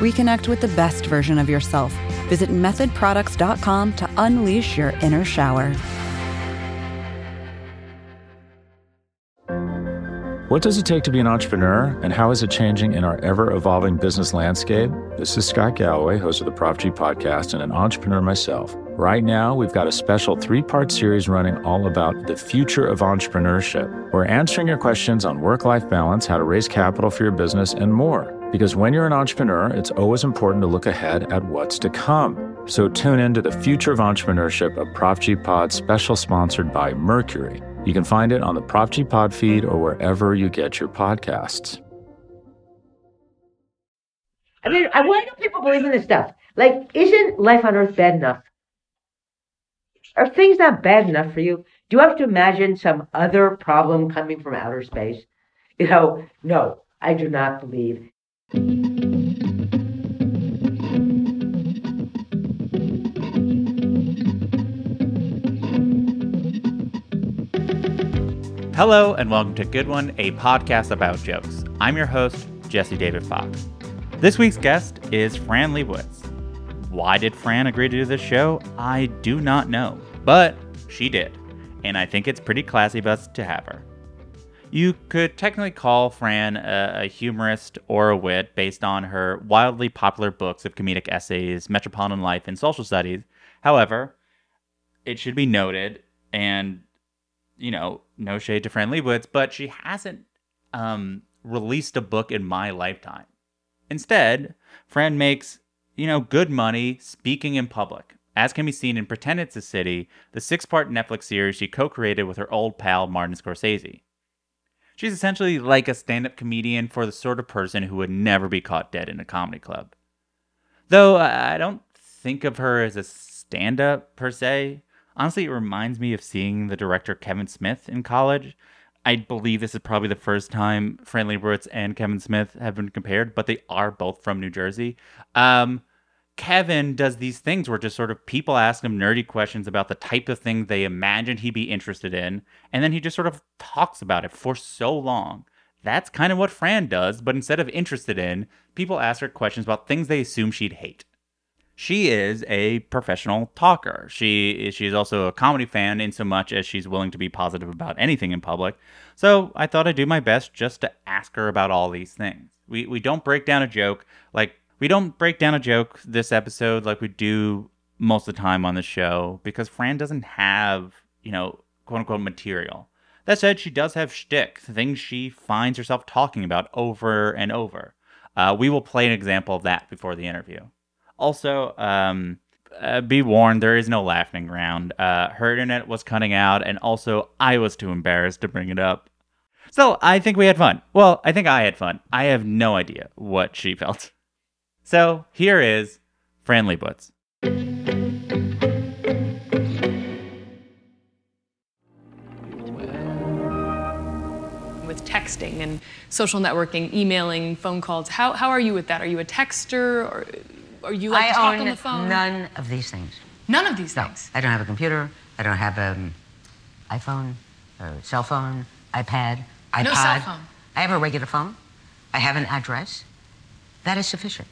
Reconnect with the best version of yourself. Visit methodproducts.com to unleash your inner shower. What does it take to be an entrepreneur, and how is it changing in our ever-evolving business landscape? This is Scott Galloway, host of the Prof G Podcast and an entrepreneur myself. Right now, we've got a special 3-part series running all about the future of entrepreneurship. We're answering your questions on work-life balance, how to raise capital for your business, and more. Because when you're an entrepreneur, it's always important to look ahead at what's to come. So tune in to the Future of Entrepreneurship, a Prof G Pod special sponsored by Mercury. You can find it on the Prop G Pod feed or wherever you get your podcasts. I mean, why do people believe in this stuff? Like, isn't life on Earth bad enough? Are things not bad enough for you? Do you have to imagine some other problem coming from outer space? You know, no, I do not believe. Hello and welcome to Good One, a podcast about jokes. I'm your host, Jesse David Fox. This week's guest is Fran Lebowitz. Why did Fran agree to do this show? I do not know, but she did, and I think it's pretty classy of us to have her. You could technically call Fran a humorist or a wit based on her wildly popular books of comedic essays, Metropolitan Life, and Social Studies. However, it should be noted, and you know, no shade to Fran Lebowitz, but she hasn't released a book in my lifetime. Instead, Fran makes, you know, good money speaking in public, as can be seen in Pretend It's a City, the 6-part Netflix series she co-created with her old pal Martin Scorsese. She's essentially like a stand-up comedian for the sort of person who would never be caught dead in a comedy club. Though I don't think of her as a stand-up per se. Honestly, it reminds me of seeing the director Kevin Smith in college. I believe this is probably the first time Fran Lebowitz and Kevin Smith have been compared, but they are both from New Jersey. Kevin does these things where just sort of people ask him nerdy questions about the type of thing they imagined he'd be interested in, and then he just sort of talks about it for so long. That's kind of what Fran does, but instead of interested in, people ask her questions about things they assume she'd hate. She is a professional talker. She's also a comedy fan in so much as she's willing to be positive about anything in public. So I thought I'd do my best just to ask her about all these things. We don't break down a joke this episode like we do most of the time on the show because Fran doesn't have, you know, quote unquote material. That said, she does have shtick, things she finds herself talking about over and over. We will play an example of that before the interview. Also, be warned, there is no laughing round. Her internet was cutting out, and also I was too embarrassed to bring it up. So I think we had fun. Well, I think I had fun. I have no idea what she felt. So here is Fran Lebowitz. With texting and social networking, emailing, phone calls, how are you with that? Are you a texter or... Or you like to talk on the phone? None of these things. None of these things? I don't have a computer. I don't have an iPhone, cell phone, iPad, iPod. No cell phone. I have a regular phone. I have an address. That is sufficient.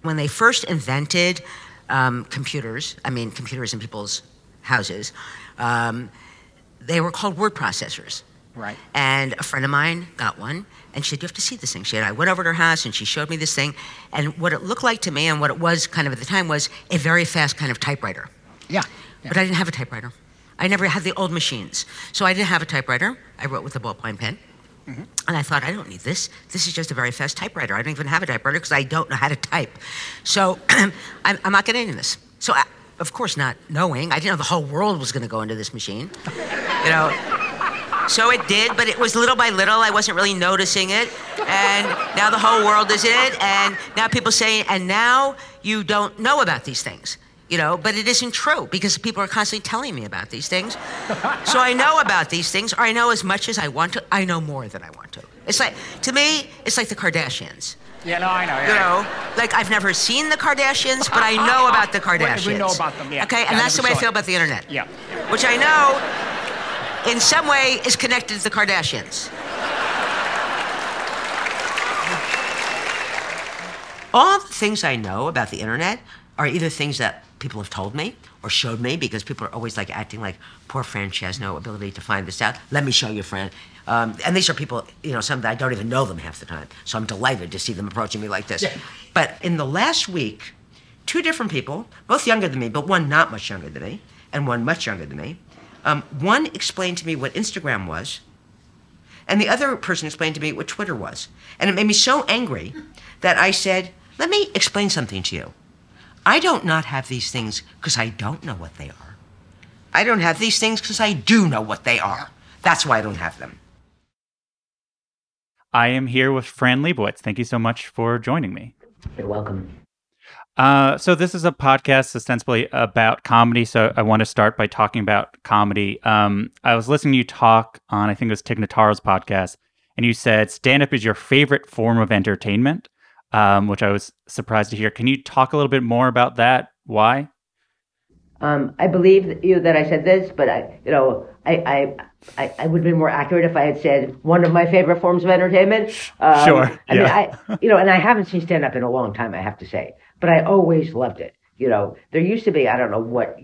When they first invented computers in people's houses, they were called word processors. Right. And a friend of mine got one, and she said, "You have to see this thing." I went over to her house, and she showed me this thing. And what it looked like to me, and what it was kind of at the time, was a very fast kind of typewriter. Yeah. But I didn't have a typewriter. I never had the old machines. So I didn't have a typewriter. I wrote with a ballpoint pen. Mm-hmm. And I thought, I don't need this. This is just a very fast typewriter. I don't even have a typewriter because I don't know how to type. So I'm not getting into this. So, of course, not knowing. I didn't know the whole world was going to go into this machine. So it did, but it was little by little. I wasn't really noticing it. And now the whole world is in it. And now people say, and now you don't know about these things. you know, but it isn't true because people are constantly telling me about these things. So I know about these things, or I know as much as I want to. I know more than I want to. It's like, to me, it's like the Kardashians. Yeah, no, I know. Yeah. You know, like I've never seen the Kardashians, but I know about the Kardashians. We know about them, yeah. Okay, and that's the way I feel about the internet. Yeah. Which I know, in some way, is connected to the Kardashians. All the things I know about the internet are either things that people have told me or showed me, because people are always like acting like, poor Fran, she has no ability to find this out. Let me show you, Fran. And these are people, you know, some that I don't even know them half the time. So I'm delighted to see them approaching me like this. Yeah. But in the last week, two different people, both younger than me, but one not much younger than me, and one much younger than me. One explained to me what Instagram was, and the other person explained to me what Twitter was. And it made me so angry that I said, let me explain something to you. I don't not have these things because I don't know what they are. I don't have these things because I do know what they are. That's why I don't have them. I am here with Fran Lebowitz. Thank you so much for joining me. You're welcome. So this is a podcast ostensibly about comedy, so I want to start by talking about comedy. I was listening to you talk on, I think it was Tig Notaro's podcast, and you said stand-up is your favorite form of entertainment, which I was surprised to hear. Can you talk a little bit more about that? Why? I believe that, I said this, but I would have been more accurate if I had said one of my favorite forms of entertainment. I mean, and I haven't seen stand-up in a long time, I have to say, but I always loved it. You know, there used to be, I don't know what,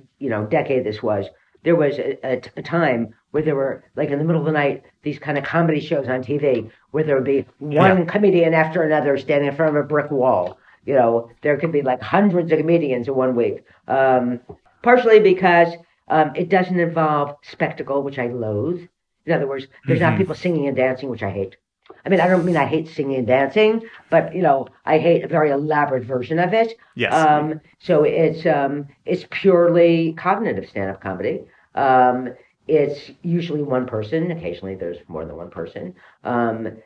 decade this was. There was a time where there were, like in the middle of the night, these kind of comedy shows on TV where there would be one comedian after another standing in front of a brick wall. You know, there could be like hundreds of comedians in one week. Partially because it doesn't involve spectacle, which I loathe. In other words, there's not people singing and dancing, which I hate. I mean, I don't mean I hate singing and dancing, but, I hate a very elaborate version of it. Yes. So it's purely cognitive stand-up comedy. It's usually one person. Occasionally there's more than one person. There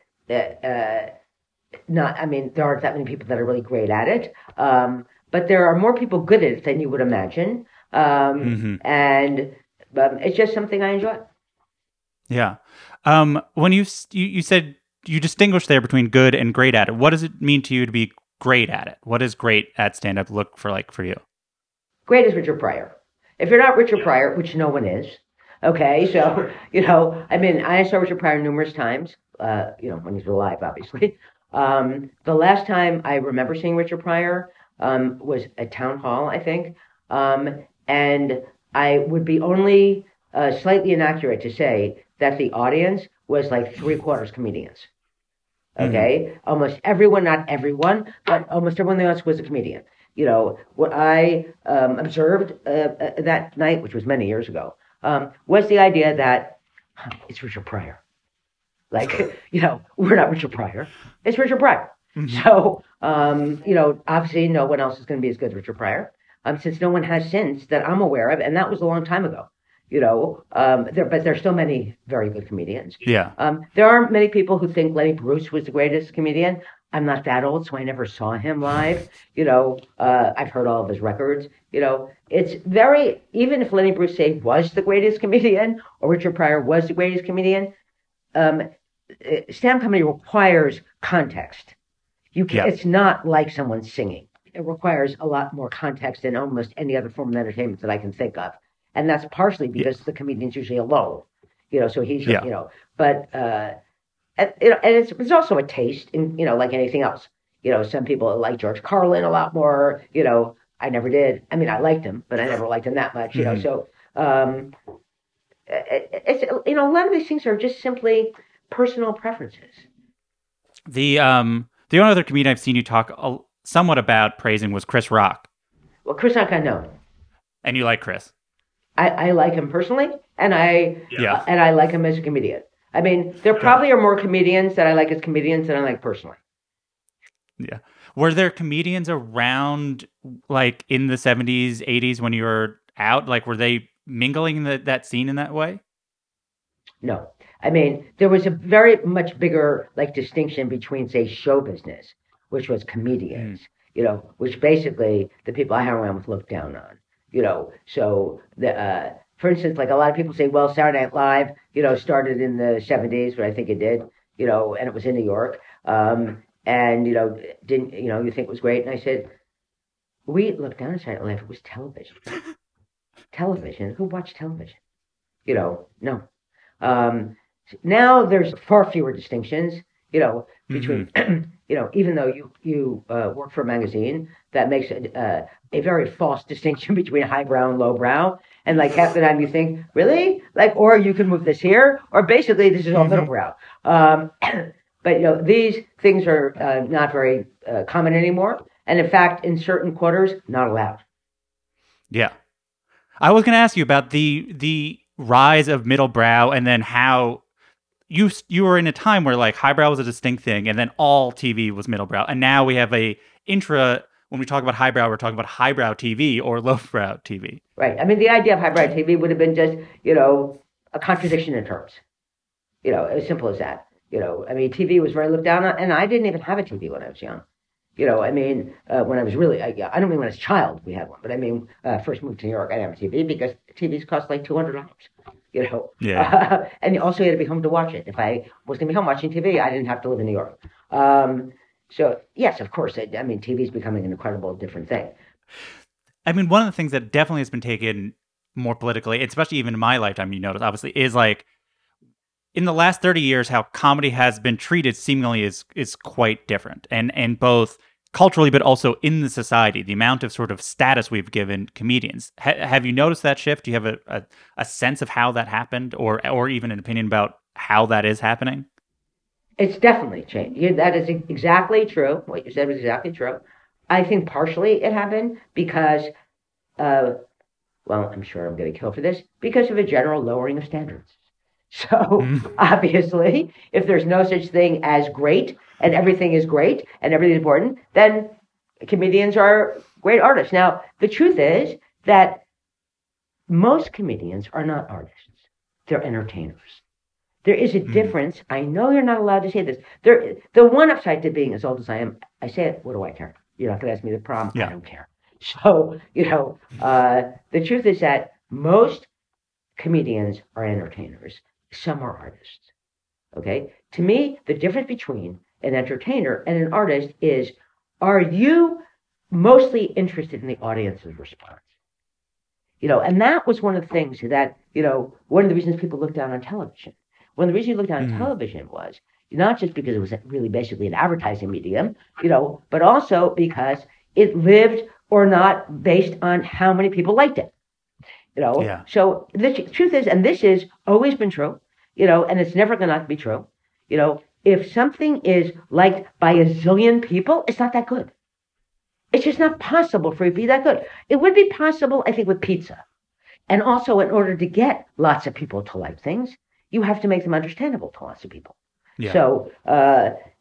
aren't that many people that are really great at it. But there are more people good at it than you would imagine. And it's just something I enjoy. Yeah. When you said you distinguish there between good and great at it, what does it mean to you to be great at it? What does great at stand-up look like for you? Great is Richard Pryor. If you're not Richard Pryor, which no one is, okay, so, I saw Richard Pryor numerous times, when he's alive, obviously. The last time I remember seeing Richard Pryor was a town hall, I think. And I would be only slightly inaccurate to say that the audience was like 3/4 comedians. Okay? Mm-hmm. Almost everyone, not everyone, but almost everyone else was a comedian. What I observed that night, which was many years ago, was the idea that it's Richard Pryor. Like, we're not Richard Pryor. It's Richard Pryor. Mm-hmm. So, obviously no one else is going to be as good as Richard Pryor. Since no one has since that I'm aware of, and that was a long time ago, but there are still many very good comedians. Yeah. There are many people who think Lenny Bruce was the greatest comedian. I'm not that old, so I never saw him live. I've heard all of his records. It's very, even if Lenny Bruce, say, was the greatest comedian, or Richard Pryor was the greatest comedian, stand-up comedy requires context. It's not like someone singing. It requires a lot more context than almost any other form of entertainment that I can think of. And that's partially because the comedian's usually alone, so he's, and it's also a taste in, like anything else. Some people like George Carlin a lot more, I never did. I mean, I liked him, but I never liked him that much, so it's a lot of these things are just simply personal preferences. The only other comedian I've seen you talk somewhat about praising was Chris Rock. Well, Chris Rock I know. And you like Chris? I like him personally, and I like him as a comedian. I mean, there probably are more comedians that I like as comedians than I like personally. Yeah. Were there comedians around, like, in the 70s, 80s when you were out? Like, were they mingling in that scene in that way? No. I mean, there was a very much bigger, like, distinction between, say, show business, which was comedians, which basically the people I hung around with looked down on. you know. So, for instance, like a lot of people say, well, Saturday Night Live, you know, started in the 70s, but I think it did, you know, and it was in New York. And, you know, didn't, you know, you think it was great. And I said, we looked down at Saturday Night Live, it was television. Television, who watched television? You know, no. Now there's far fewer distinctions, you know, between, you know, even though you work for a magazine, that makes a very false distinction between highbrow and lowbrow. And like half the time you think, really? Like, or you can move this here, or basically this is all middlebrow. But, you know, these things are not very common anymore. And in fact, in certain quarters, not allowed. Yeah. I was going to ask you about the rise of middlebrow, and then how you were in a time where like highbrow was a distinct thing, and then all TV was middlebrow, and now we have a intra. When we talk about highbrow, we're talking about highbrow TV or lowbrow TV. Right. I mean, the idea of highbrow TV would have been just, you know, a contradiction in terms. You know, as simple as that. You know, I mean, TV was very looked down on, and I didn't even have a TV when I was young. You know, I mean, when I was really, I don't mean when I was a child we had one, but I mean, first moved to New York, I didn't have a TV because TVs cost like $200, you know. Yeah. And also you had to be home to watch it. If I was going to be home watching TV, I didn't have to live in New York. So, yes, of course, I mean, TV is becoming an incredible different thing. I mean, one of the things that definitely has been taken more politically, especially even in my lifetime, you notice, obviously, is like, in the last 30 years, how comedy has been treated seemingly is quite different, and both culturally, but also in the society, the amount of sort of status we've given comedians. Have you noticed that shift? Do you have a sense of how that happened, or even an opinion about how that is happening? It's definitely changed. That is exactly true. What you said was exactly true. I think partially it happened because, well, I'm sure I'm going to kill for this, because of a general lowering of standards. So obviously, if there's no such thing as great, and everything is great, and everything's important, then comedians are great artists. Now, the truth is that most comedians are not artists. They're entertainers. There is a difference. I know you're not allowed to say this. The one upside to being as old as I am, I say it, what do I care? You're not going to ask me the problem. Yeah. I don't care. So, you know, the truth is that most comedians are entertainers. Some are artists, okay? To me, the difference between an entertainer and an artist is, are you mostly interested in the audience's response? You know, and that was one of the things that, you know, one of the reasons people looked down on television. One of the reasons you looked down on television was, not just because it was really basically an advertising medium, you know, but also because it lived or not based on how many people liked it. You know, yeah. So the truth is, and this has always been true, you know, and it's never going to not be true. You know, if something is liked by a zillion people, it's not that good. It's just not possible for it to be that good. It would be possible, I think, with pizza. And also, in order to get lots of people to like things, you have to make them understandable to lots of people. Yeah. So,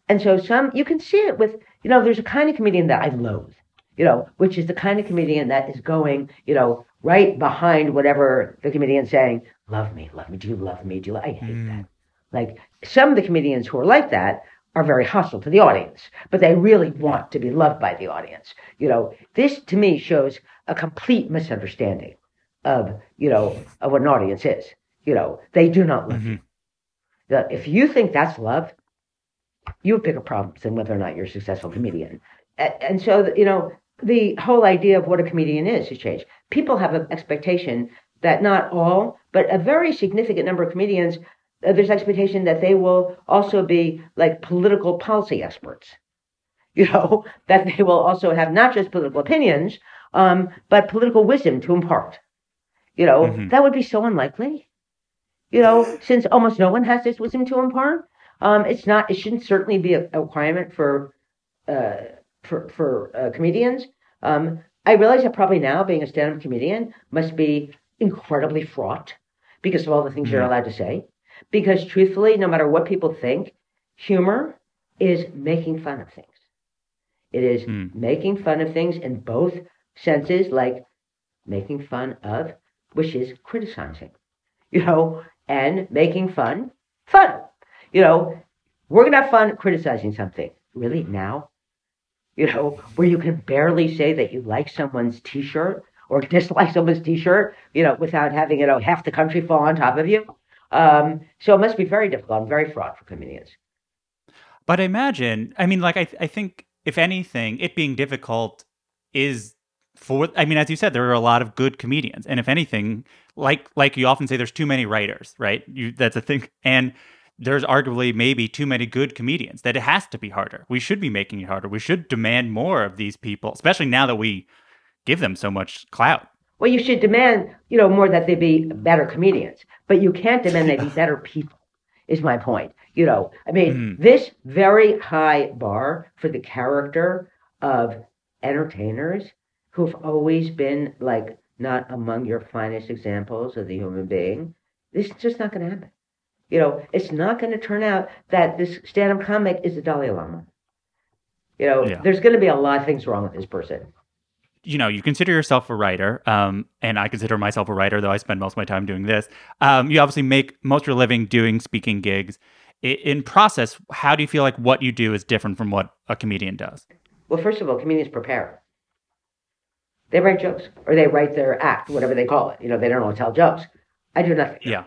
and so some, you can see it with, you know, there's a kind of comedian that I loathe, you know, which is the kind of comedian that is going, you know, right behind whatever the comedian's saying, love me, do you love me, do you I hate that. Like, some of the comedians who are like that are very hostile to the audience, but they really want to be loved by the audience. You know, this to me shows a complete misunderstanding of, you know, of what an audience is. You know, they do not love you. If you think that's love, you have bigger problems than whether or not you're a successful comedian. And so, you know, the whole idea of what a comedian is has changed. People have an expectation that not all, but a very significant number of comedians, there's an expectation that they will also be like political policy experts. You know, that they will also have not just political opinions, but political wisdom to impart. You know, that would be so unlikely. You know, since almost no one has this wisdom to impart, it's not. It shouldn't certainly be a requirement for comedians. I realize that probably now being a stand-up comedian must be incredibly fraught because of all the things you're allowed to say. Because truthfully, no matter what people think, humor is making fun of things. It is making fun of things in both senses, like making fun of, which is criticizing, you know, and making fun. You know, we're going to have fun criticizing something. Really, now? You know, where you can barely say that you like someone's T-shirt or dislike someone's T-shirt, you know, without having, you know, half the country fall on top of you. So it must be very difficult and very fraught for comedians. But I imagine, I mean, like, I think, if anything, it being difficult is for, I mean, as you said, there are a lot of good comedians. And if anything, like you often say, there's too many writers, right? That's a thing. And there's arguably maybe too many good comedians, that it has to be harder. We should be making it harder. We should demand more of these people, especially now that we give them so much clout. Well, you should demand, you know, more that they be better comedians, but you can't demand they be better people, is my point. You know, I mean, This very high bar for the character of entertainers who've always been, like, not among your finest examples of the human being, this is just not going to happen. You know, it's not going to turn out that this stand-up comic is the Dalai Lama. You know, There's going to be a lot of things wrong with this person. You know, you consider yourself a writer, and I consider myself a writer, though I spend most of my time doing this. You obviously make most of your living doing speaking gigs. In process, how do you feel like what you do is different from what a comedian does? Well, first of all, comedians prepare. They write jokes, or they write their act, whatever they call it. You know, they don't all tell jokes. I do nothing. Yeah.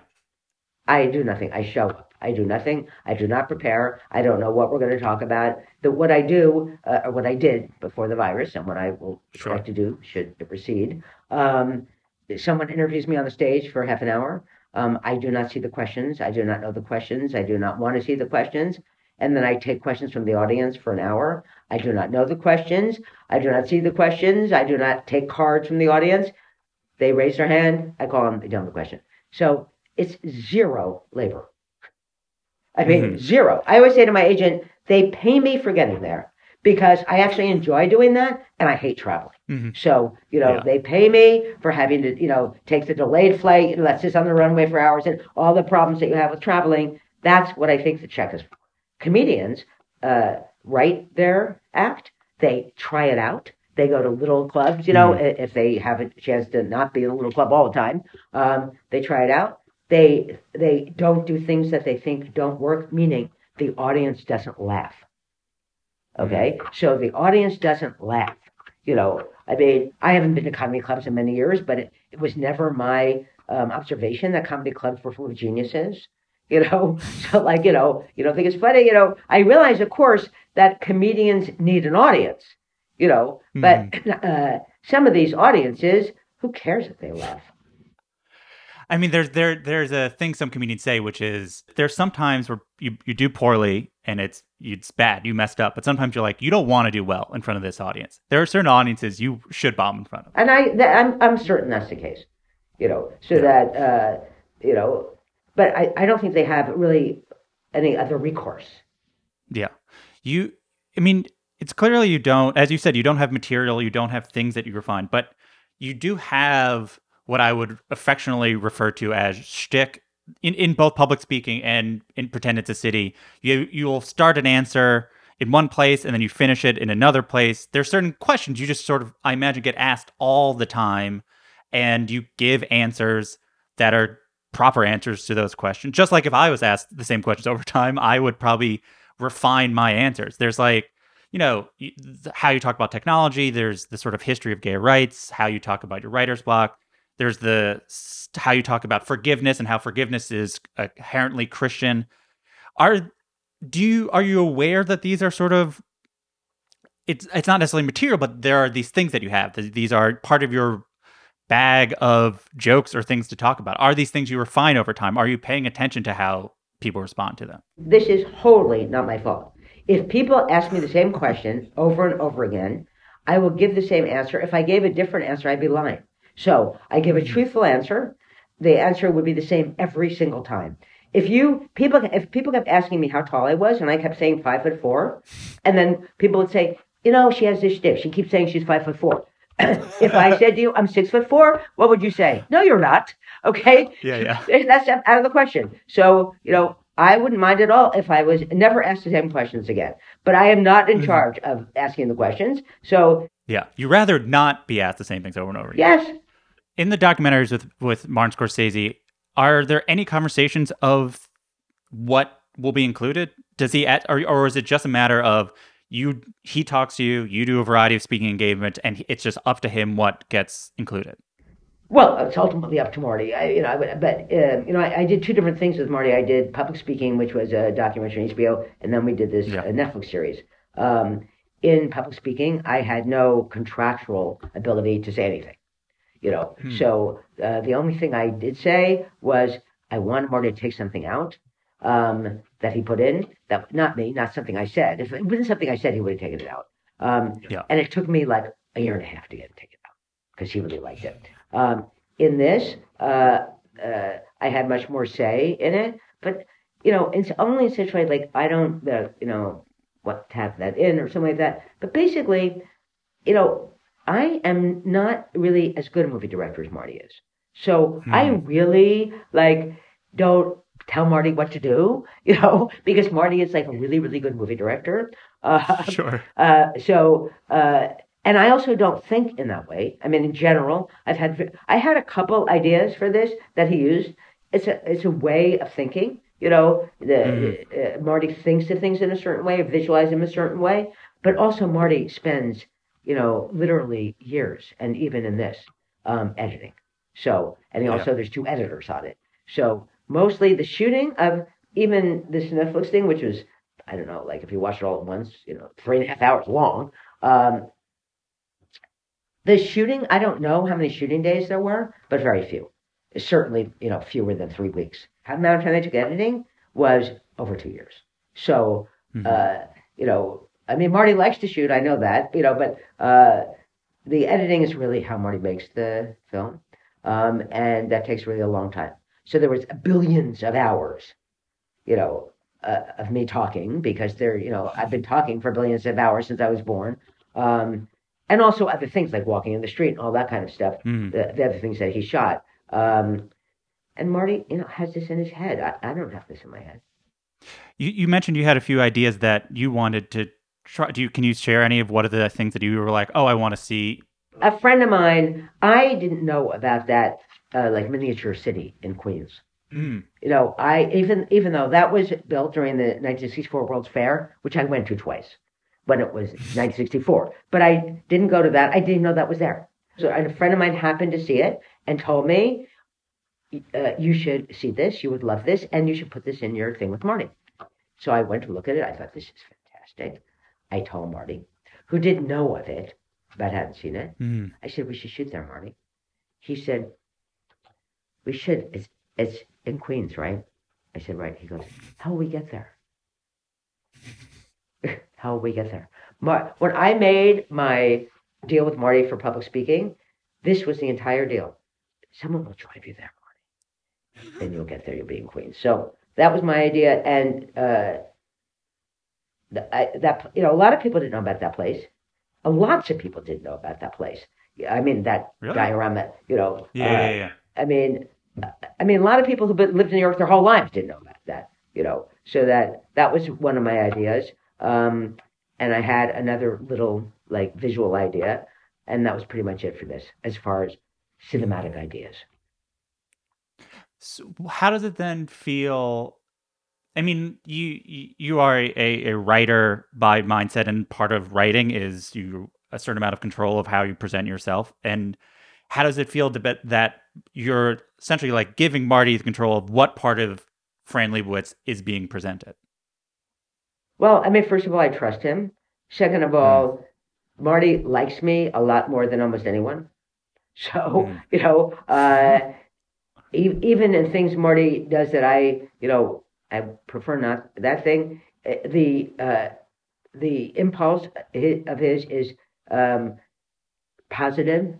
I do nothing. I show up. I do nothing. I do not prepare. I don't know what we're going to talk about. What I do, or what I did before the virus, and what I will try to do should it proceed. Someone interviews me on the stage for half an hour. I do not see the questions. I do not know the questions. I do not want to see the questions. And then I take questions from the audience for an hour. I do not know the questions. I do not see the questions. I do not take cards from the audience. They raise their hand. I call them. They don't have the question. So it's zero labor. I mean, zero. I always say to my agent, they pay me for getting there because I actually enjoy doing that and I hate traveling. So, you know, they pay me for having to, you know, take the delayed flight and let sit on the runway for hours and all the problems that you have with traveling. That's what I think the check is for. Comedians write their act. They try it out. They go to little clubs, you know, if they have a chance to not be in a little club all the time. They try it out. They don't do things that they think don't work, meaning the audience doesn't laugh. Okay? So the audience doesn't laugh. You know, I mean, I haven't been to comedy clubs in many years, but it was never my observation that comedy clubs were full of geniuses. You know? So, like, you know, you don't think it's funny. You know, I realize, of course, that comedians need an audience, you know, but some of these audiences, who cares if they laugh? I mean, there's a thing some comedians say, which is there's sometimes where you do poorly and it's bad, you messed up. But sometimes you're like, you don't want to do well in front of this audience. There are certain audiences you should bomb in front of. And I'm certain that's the case, you know, so that, you know, but I don't think they have really any other recourse. Yeah. I mean, it's clearly you don't, as you said, you don't have material, you don't have things that you refine, but you do have what I would affectionately refer to as shtick in both public speaking and in Pretend It's a City. You'll start an answer in one place and then you finish it in another place. There's certain questions you just sort of, I imagine, get asked all the time, and you give answers that are proper answers to those questions. Just like if I was asked the same questions over time, I would probably refine my answers. There's, like, you know, how you talk about technology. There's the sort of history of gay rights, how you talk about your writer's block. There's how you talk about forgiveness and how forgiveness is inherently Christian. Are you aware that these are sort of, it's not necessarily material, but there are these things that you have. These are part of your bag of jokes or things to talk about. Are these things you refine over time? Are you paying attention to how people respond to them? This is wholly not my fault. If people ask me the same question over and over again, I will give the same answer. If I gave a different answer, I'd be lying. So I give a truthful answer. The answer would be the same every single time. If people kept asking me how tall I was, and I kept saying 5'4", and then people would say, you know, she has this shtick. She keeps saying she's 5'4". If I said to you, I'm 6'4", what would you say? No, you're not. Okay. Yeah. That's out of the question. So, you know, I wouldn't mind at all if I was never asked the same questions again. But I am not in charge of asking the questions. So yeah, you rather not be asked the same things over and over again. Yes. In the documentaries with Martin Scorsese, are there any conversations of what will be included? Does he, or is it just a matter of He talks to you, you do a variety of speaking engagements, and it's just up to him what gets included. Well, it's ultimately up to Marty. I did two different things with Marty. I did public speaking, which was a documentary on HBO, and then we did this Netflix series. In public speaking, I had no contractual ability to say anything, So the only thing I did say was I wanted Marty to take something out that he put in. That not me, not something I said. If it wasn't something I said, he would have taken it out. And it took me like a year and a half to get it taken out because he really liked it. In this, I had much more say in it, but it's only in such a way like I don't, what to have that in or something like that. But basically, I am not really as good a movie director as Marty is. So I really don't tell Marty what to do, because Marty is a really, really good movie director. And I also don't think in that way. I mean, in general, I had a couple ideas for this that he used. It's a way of thinking. Marty thinks of things in a certain way, visualizes them a certain way, but also Marty spends, literally years, and even in this, editing. So, and also there's two editors on it. So mostly the shooting of even this Netflix thing, which was, I don't know, if you watch it all at once, 3.5 hours long. The shooting, I don't know how many shooting days there were, but very few. Certainly, fewer than 3 weeks. The amount of time they took editing was over 2 years. So, Marty likes to shoot, I know that, but the editing is really how Marty makes the film. And that takes really a long time. So there was billions of hours, of me talking because I've been talking for billions of hours since I was born. And also other things like walking in the street and all that kind of stuff, the other things that he shot. And Marty, has this in his head. I don't have this in my head. You mentioned you had a few ideas that you wanted to try. Can you share any of what are the things that you were like, oh, I want to see? A friend of mine, I didn't know about that, miniature city in Queens. Mm. I even though that was built during the 1964 World's Fair, which I went to twice when it was 1964. But I didn't go to that. I didn't know that was there. So a friend of mine happened to see it and told me, you should see this, you would love this, and you should put this in your thing with Marty. So I went to look at it. I thought, this is fantastic. I told Marty, who didn't know of it, but hadn't seen it. Mm. I said, we should shoot there, Marty. He said, we should. It's in Queens, right? I said, right. He goes, how will we get there? How will we get there? When I made my deal with Marty for public speaking, this was the entire deal. Someone will drive you there, Marty. And you'll get there. You'll be in Queens. So that was my idea. And a lot of people didn't know about that place. Lots of people didn't know about that place. I mean, that really? Diorama, Yeah. I mean, a lot of people who lived in New York their whole lives didn't know about that, So that was one of my ideas. And I had another little, visual idea. And that was pretty much it for this, as far as cinematic ideas. So how does it then feel? I mean, you are a writer by mindset, and part of writing is a certain amount of control of how you present yourself. And how does it feel to bet that you're essentially giving Marty the control of what part of Fran Lebowitz is being presented? Well, first of all, I trust him. Second of all, Marty likes me a lot more than almost anyone. So, even in things Marty does that I prefer not that thing. The impulse of his is positive.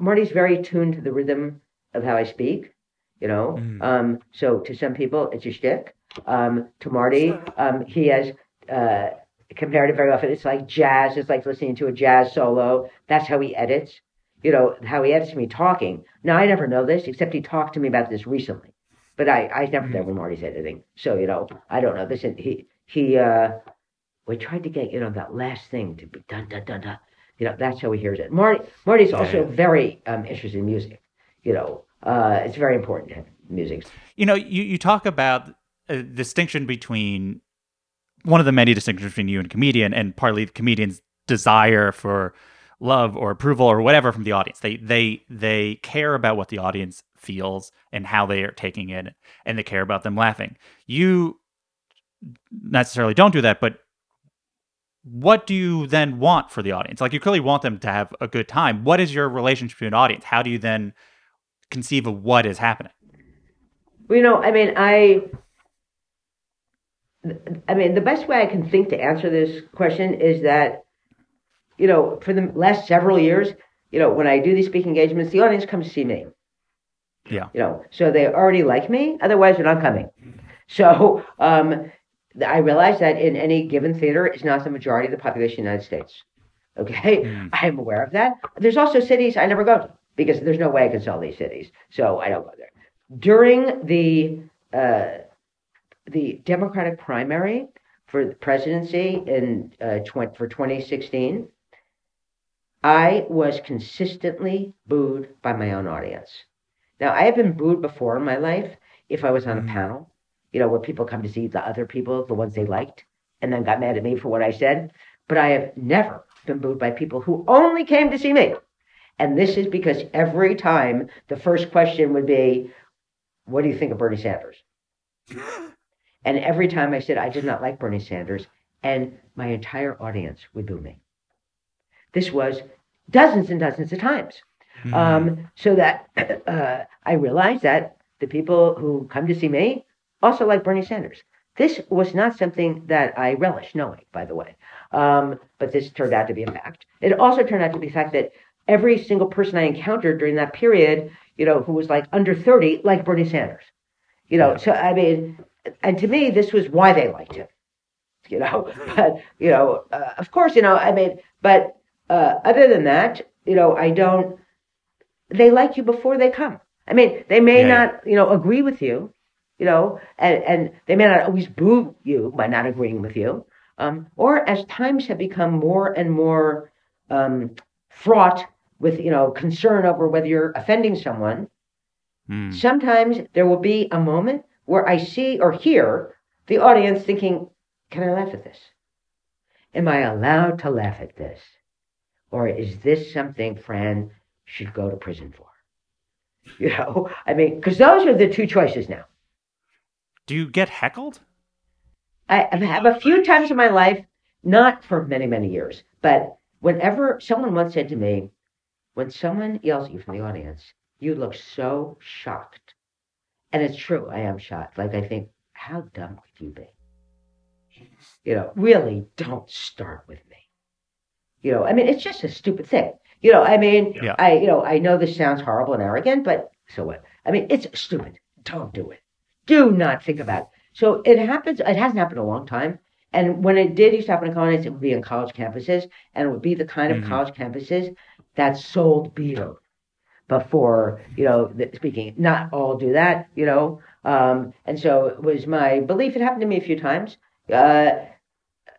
Marty's very tuned to the rhythm of how I speak. So to some people it's a shtick. To Marty, he has compared it very often. It's like jazz. It's like listening to a jazz solo. That's how he edits. How he edits me talking. Now, I never know this, except he talked to me about this recently. But I never know when Marty's editing. So, I don't know this. And we tried to get, that last thing to be dun, dun, dun, dun. That's how he hears it. Marty's also very interested in music. It's very important to have music. You talk about a distinction between one of the many distinctions between you and a comedian, and partly the comedian's desire for love or approval or whatever from the audience. They care about what the audience feels and how they are taking it, and they care about them laughing. You necessarily don't do that, but what do you then want for the audience? Like, you clearly want them to have a good time. What is your relationship to an audience? How do you then conceive of what is happening? Well, you know, I mean, the best way I can think to answer this question is that, you know, for the last several years, you know, when I do these speaking engagements, the audience comes to see me. Yeah. You know, so they already like me. Otherwise, they're not coming. So I realize that in any given theater, it's not the majority of the population of the United States. Okay? Mm. I'm aware of that. There's also cities I never go to because there's no way I can sell these cities. So I don't go there. During the Democratic primary for the presidency for 2016, I was consistently booed by my own audience. Now, I have been booed before in my life if I was on a panel, you know, where people come to see the other people, the ones they liked, and then got mad at me for what I said. But I have never been booed by people who only came to see me. And this is because every time the first question would be, what do you think of Bernie Sanders? And every time I said, I did not like Bernie Sanders, and my entire audience would boo me. This was dozens and dozens of times. Mm-hmm. So that I realized that the people who come to see me also like Bernie Sanders. This was not something that I relish knowing, by the way. But this turned out to be a fact. It also turned out to be a fact that every single person I encountered during that period, you know, who was like under 30, liked Bernie Sanders. You know, yeah. So I mean, and to me, this was why they liked him. You know, but, you know, of course, you know, I mean, but other than that, you know, I don't, they like you before they come. I mean, they may not, you know, agree with you, you know, and they may not always boo you by not agreeing with you. Or as times have become more and more fraught with, you know, concern over whether you're offending someone, sometimes there will be a moment where I see or hear the audience thinking, can I laugh at this? Am I allowed to laugh at this? Or is this something Fran should go to prison for? You know, I mean, because those are the two choices now. Do you get heckled? I have a few times in my life, not for many, many years, but whenever someone once said to me, when someone yells at you from the audience, you look so shocked. And it's true, I am shocked. Like, I think, how dumb could you be? You know, really don't start with me. You know, I mean, it's just a stupid thing. You know, I mean, yeah. I know this sounds horrible and arrogant, but so what? I mean, it's stupid. Don't do it. Do not think about it. So it happens. It hasn't happened in a long time. And when it did used to happen in colleges, it would be on college campuses. And it would be the kind of college campuses that sold beer. Before, you know, speaking, not all do that, you know. And so it was my belief. It happened to me a few times.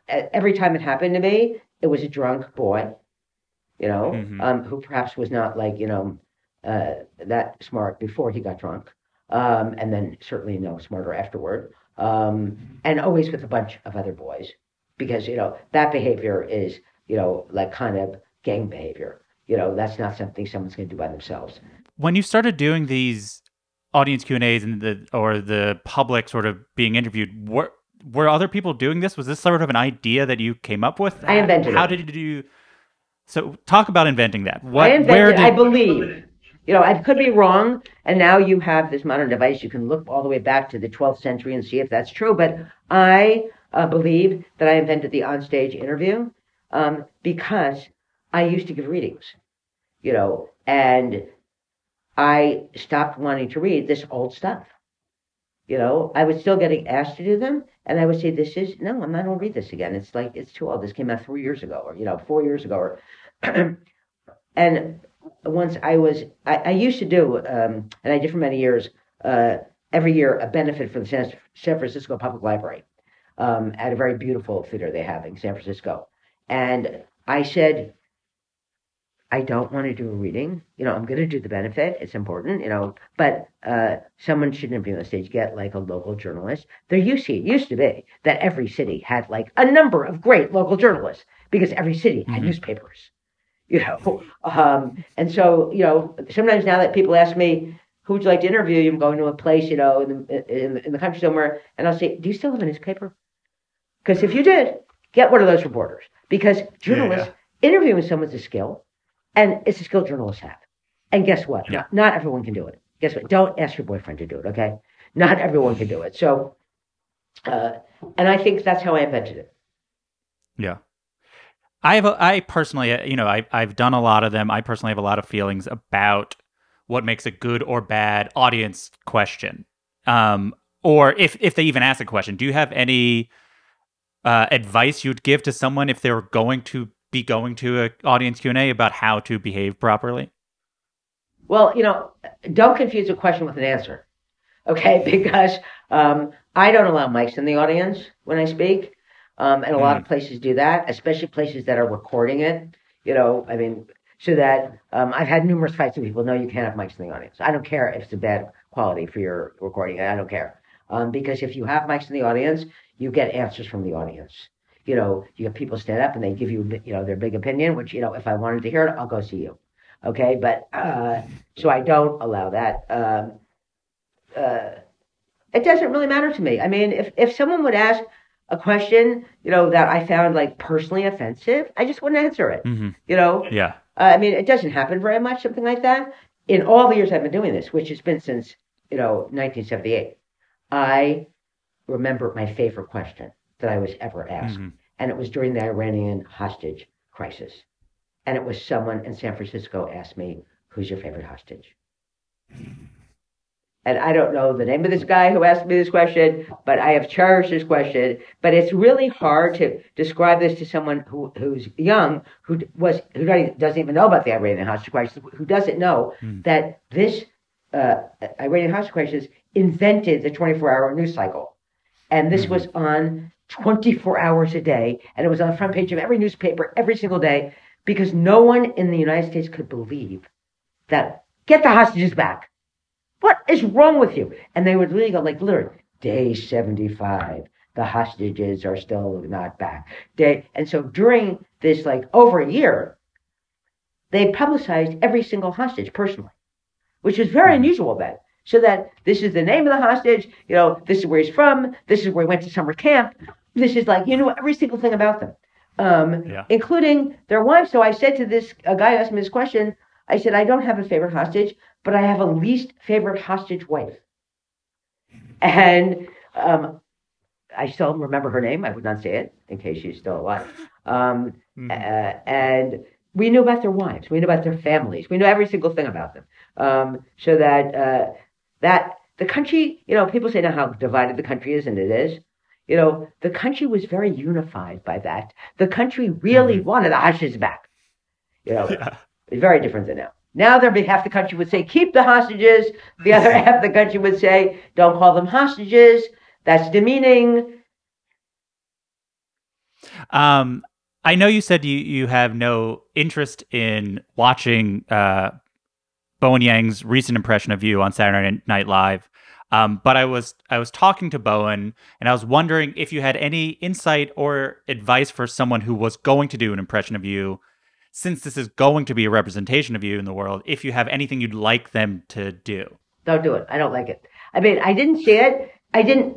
Every time it happened to me, it was a drunk boy, you know, who perhaps was not like, you know, that smart before he got drunk. And then certainly no smarter afterward. And always with a bunch of other boys because, you know, that behavior is, you know, like kind of gang behavior. You know, that's not something someone's going to do by themselves. When you started doing these audience Q&As and the public sort of being interviewed, were other people doing this? Was this sort of an idea that you came up with? I invented it. How did you do? So talk about inventing that. I believe. You know, I could be wrong. And now you have this modern device. You can look all the way back to the 12th century and see if that's true. But I believe that I invented the onstage interview because I used to give readings, you know, and I stopped wanting to read this old stuff. You know, I was still getting asked to do them, and I would say, I'm not going to read this again. It's like, it's too old. This came out 3 years ago or, you know, 4 years ago. And once I used to do, and I did for many years, every year a benefit for the San Francisco Public Library at a very beautiful theater they have in San Francisco. And I said, I don't want to do a reading. You know, I'm going to do the benefit. It's important, you know. But someone shouldn't be on stage. Get, like, a local journalist. There used to be, it used to be that every city had, like, a number of great local journalists because every city had newspapers, you know. And so, you know, sometimes now that people ask me, who would you like to interview? I'm going to a place, you know, in the country somewhere. And I'll say, do you still have a newspaper? Because if you did, get one of those reporters. Because journalists, interviewing someone's a skill. And it's a skill journalists have. And guess what? Yeah. Not everyone can do it. Guess what? Don't ask your boyfriend to do it, okay? Not everyone can do it. So, and I think that's how I invented it. Yeah. I personally, you know, I've done a lot of them. I personally have a lot of feelings about what makes a good or bad audience question. Or if they even ask a question, do you have any advice you'd give to someone if they were going to be going to an audience Q&A about how to behave properly? Well, you know, don't confuse a question with an answer, okay? Because I don't allow mics in the audience when I speak, and a lot of places do that, especially places that are recording it, you know, I mean, so that I've had numerous fights with people, no, you can't have mics in the audience. I don't care if it's a bad quality for your recording, I don't care. Because if you have mics in the audience, you get answers from the audience. You know, you have people stand up and they give you, you know, their big opinion, which, you know, if I wanted to hear it, I'll go see you. Okay. But, so I don't allow that. It doesn't really matter to me. I mean, if someone would ask a question, you know, that I found like personally offensive, I just wouldn't answer it, you know? Yeah. I mean, it doesn't happen very much, something like that. In all the years I've been doing this, which has been since, you know, 1978, I remember my favorite question that I was ever asked. And it was during the Iranian hostage crisis. And it was someone in San Francisco asked me, who's your favorite hostage? And I don't know the name of this guy who asked me this question, but I have cherished this question. But it's really hard to describe this to someone who's young, who doesn't even know about the Iranian hostage crisis, who doesn't know that this Iranian hostage crisis invented the 24-hour news cycle. And this was on 24 hours a day, and it was on the front page of every newspaper every single day, because no one in the United States could believe that, get the hostages back. What is wrong with you? And they would really go, like, literally, day 75, the hostages are still not back. And so during this, like, over a year, they publicized every single hostage personally, which was very unusual then. So that this is the name of the hostage, you know, this is where he's from, this is where he went to summer camp, this is like, you know, every single thing about them, including their wives. So I said to this guy who asked me this question, I said, I don't have a favorite hostage, but I have a least favorite hostage wife. And I still remember her name. I would not say it in case she's still alive. And we knew about their wives. We knew about their families. We knew every single thing about them. So that... that the country, you know, people say now how divided the country is, and it is. You know, the country was very unified by that. The country really wanted the hostages back. You know, it's very different than now. Now there'd be half the country would say, keep the hostages. The other half the country would say, don't call them hostages. That's demeaning. I know you said you have no interest in watching Bowen Yang's recent impression of you on Saturday Night Live, but I was talking to Bowen, and I was wondering if you had any insight or advice for someone who was going to do an impression of you, since this is going to be a representation of you in the world. If you have anything you'd like them to do, don't do it. I don't like it. I mean, I didn't see it.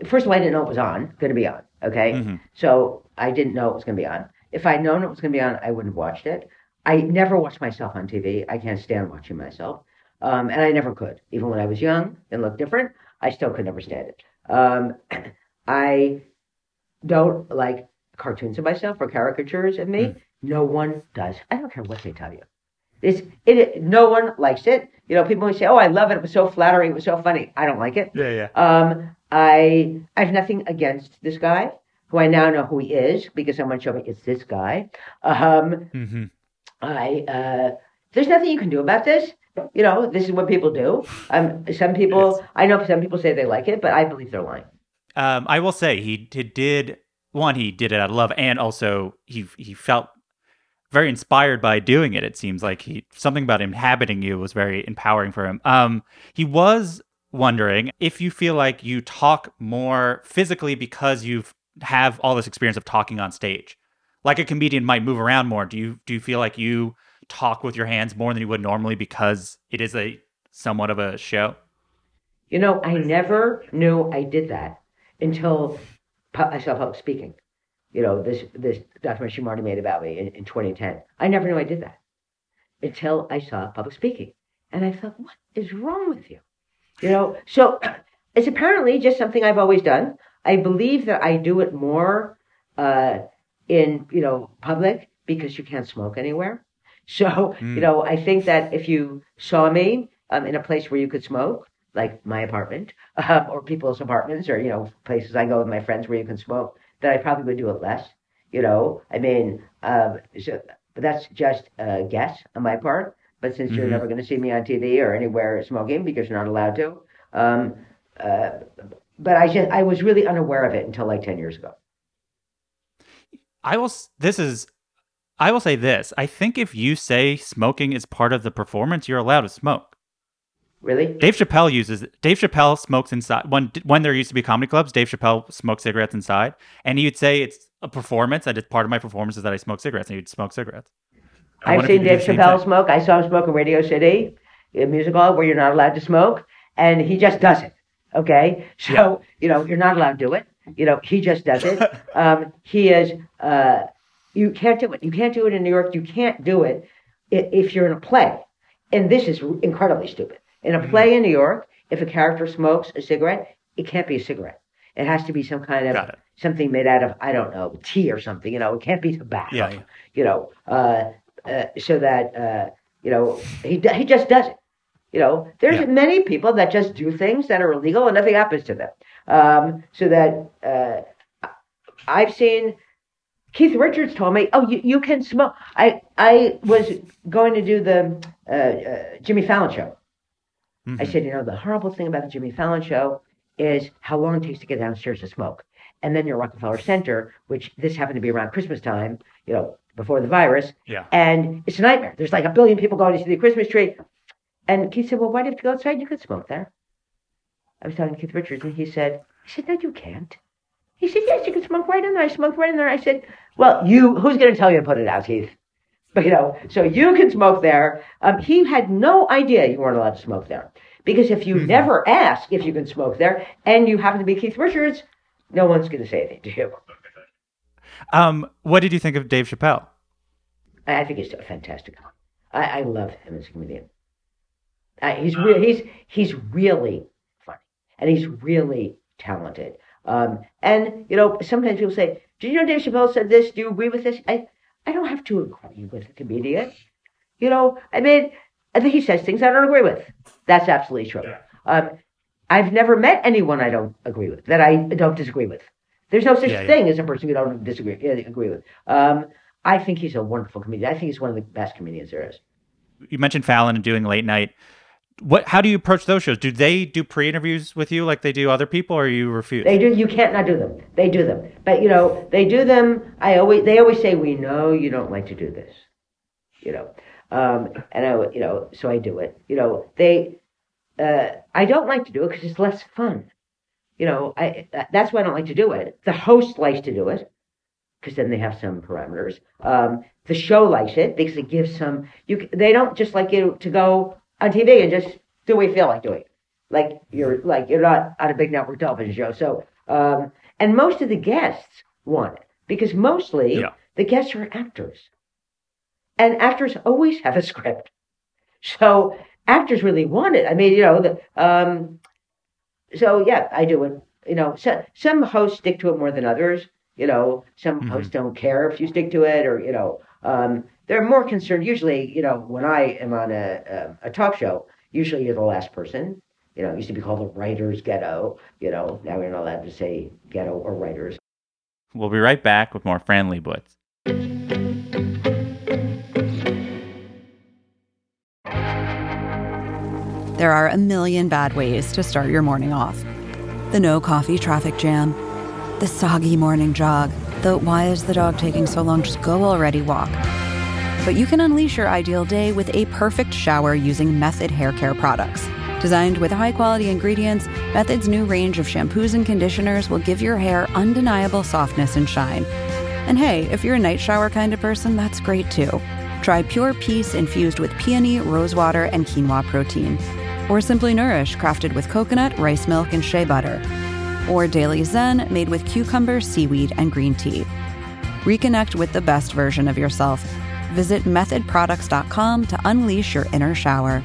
First of all, I didn't know it was going to be on. Okay, so I didn't know it was going to be on. If I'd known it was going to be on, I wouldn't have watched it. I never watched myself on TV. I can't stand watching myself. And I never could. Even when I was young and looked different, I still could never stand it. I don't like cartoons of myself or caricatures of me. No one does. I don't care what they tell you. No one likes it. You know, people always say, oh, I love it. It was so flattering. It was so funny. I don't like it. Yeah, yeah. I have nothing against this guy, who I now know who he is, because someone showed me it's this guy. There's nothing you can do about this. You know, this is what people do. Some people, I know some people say they like it, but I believe they're lying. I will say he did it out of love, and also he felt very inspired by doing it. It seems like something about inhabiting you was very empowering for him. He was wondering if you feel like you talk more physically because you've have all this experience of talking on stage. Like a comedian might move around more. Do you feel like you talk with your hands more than you would normally because it is a somewhat of a show? You know, I never knew I did that until I saw public speaking. You know, this documentary Marty made about me in 2010. I never knew I did that until I saw public speaking. And I thought, what is wrong with you? You know, so it's apparently just something I've always done. I believe that I do it more in, you know, public because you can't smoke anywhere. So, you know, I think that if you saw me in a place where you could smoke, like my apartment or people's apartments or, you know, places I go with my friends where you can smoke, then I probably would do it less. You know, I mean, so, but that's just a guess on my part. But since you're never going to see me on TV or anywhere smoking because you're not allowed to, but I was really unaware of it until like 10 years ago. I will say this. I think if you say smoking is part of the performance, you're allowed to smoke. Really? Dave Chappelle smokes inside. When there used to be comedy clubs, Dave Chappelle smoked cigarettes inside. And he'd say it's a performance, and it's part of my performance is that I smoke cigarettes, and he'd smoke cigarettes. I've seen Dave Chappelle smoke. I saw him smoke in Radio City, a musical hall where you're not allowed to smoke, and he just does it. Okay, so, you know, you're not allowed to do it. You know, he just does it. He is, you can't do it. You can't do it in New York. You can't do it if you're in a play. And this is incredibly stupid. In a play in New York, if a character smokes a cigarette, it can't be a cigarette. It has to be some kind of something made out of, I don't know, tea or something. You know, it can't be tobacco, you know, so that, you know, he just does it. You know, there's many people that just do things that are illegal and nothing happens to them. So that I've seen Keith Richards told me, oh, you can smoke. I was going to do the Jimmy Fallon show. I said, you know, the horrible thing about the Jimmy Fallon show is how long it takes to get downstairs to smoke. And then you're Rockefeller Center, which this happened to be around Christmas time, you know, before the virus. Yeah. And it's a nightmare. There's like 1 billion people going to see the Christmas tree. And Keith said, well, why do you have to go outside? You could smoke there. I was talking to Keith Richards, and he said, no, you can't. He said, yes, you can smoke right in there. I smoked right in there. I said, well, who's going to tell you to put it out, Keith? But, you know, so you can smoke there. He had no idea you weren't allowed to smoke there. Because if you never ask if you can smoke there, and you happen to be Keith Richards, no one's going to say anything to you. What did you think of Dave Chappelle? I think he's fantastic. I love him as a comedian. He's really funny, and he's really talented. And, you know, sometimes people say, did you know Dave Chappelle said this? Do you agree with this? I don't have to agree with the comedian. You know, I mean, I think he says things I don't agree with. That's absolutely true. Yeah. I've never met anyone I don't agree with, that I don't disagree with. There's no such thing as a person you don't agree with. I think he's a wonderful comedian. I think he's one of the best comedians there is. You mentioned Fallon and doing late night. How do you approach those shows? Do they do pre-interviews with you like they do other people, or you refuse? They do. You can't not do them. They do them. But, you know, they do them. They always say, we know you don't like to do this, you know. And I, you know, so I do it. You know, I don't like to do it because it's less fun. You know, that's why I don't like to do it. The host likes to do it because then they have some parameters. The show likes it because it gives some, they don't just like you to go on TV and just do what you feel like doing. Like you're not on a big network television show. So, and most of the guests want it because mostly the guests are actors. And actors always have a script. So actors really want it. I mean, you know, so yeah, I do it. You know, some hosts stick to it more than others. You know, some hosts don't care if you stick to it or, you know, they're more concerned. Usually, you know, when I am on a talk show, usually you're the last person. You know, it used to be called the writer's ghetto. You know, now we're not allowed to say ghetto or writers. We'll be right back with more Fran Lebowitz. There are a million bad ways to start your morning off. The no coffee traffic jam. The soggy morning jog, the why is the dog taking so long, just go already walk. but you can unleash your ideal day with a perfect shower using Method Hair Care products. Designed with high-quality ingredients, Method's new range of shampoos and conditioners will give your hair undeniable softness and shine. And hey, if you're a night shower kind of person, that's great too. Try Pure Peace infused with peony, rosewater, and quinoa protein. Or Simply Nourish, crafted with coconut, rice milk, and shea butter. Or Daily Zen, made with cucumber, seaweed, and green tea. Reconnect with the best version of yourself. Visit methodproducts.com to unleash your inner shower.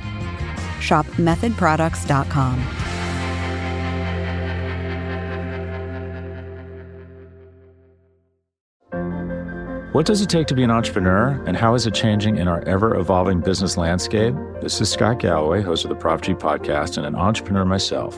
Shop methodproducts.com. What does it take to be an entrepreneur, and how is it changing in our ever-evolving business landscape? This is Scott Galloway, host of the Prof G Podcast and an entrepreneur myself.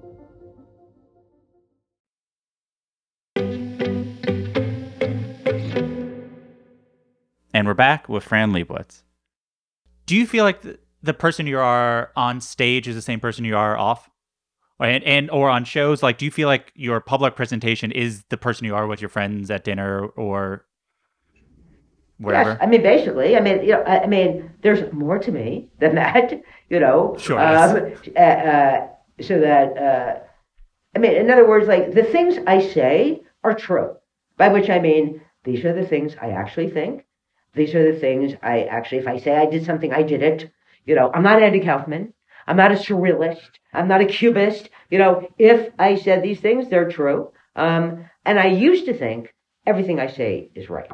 And we're back with Fran Lebowitz. Do you feel like the person you are on stage is the same person you are off? Or on shows, like, do you feel like your public presentation is the person you are with your friends at dinner or wherever? Yes, I mean, basically, there's more to me than that, you know. Sure. In other words, like, the things I say are true, by which I mean, these are the things I actually think. These are the things I actually, if I say I did something, I did it. You know, I'm not Andy Kaufman. I'm not a surrealist. I'm not a cubist. You know, if I said these things, they're true. And I used to think everything I say is right.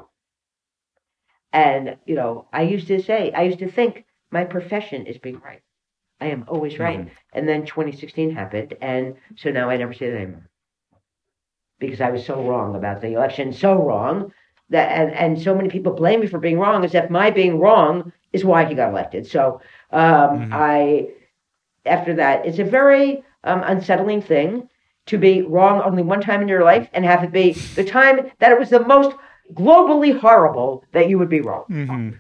And, you know, I used to think my profession is being right. I am always right. Mm-hmm. And then 2016 happened. And so now I never say that anymore. Because I was so wrong about the election, and so many people blame me for being wrong, as if my being wrong is why he got elected. So after that, it's a very unsettling thing to be wrong only one time in your life and have it be the time that it was the most globally horrible that you would be wrong. Mm-hmm.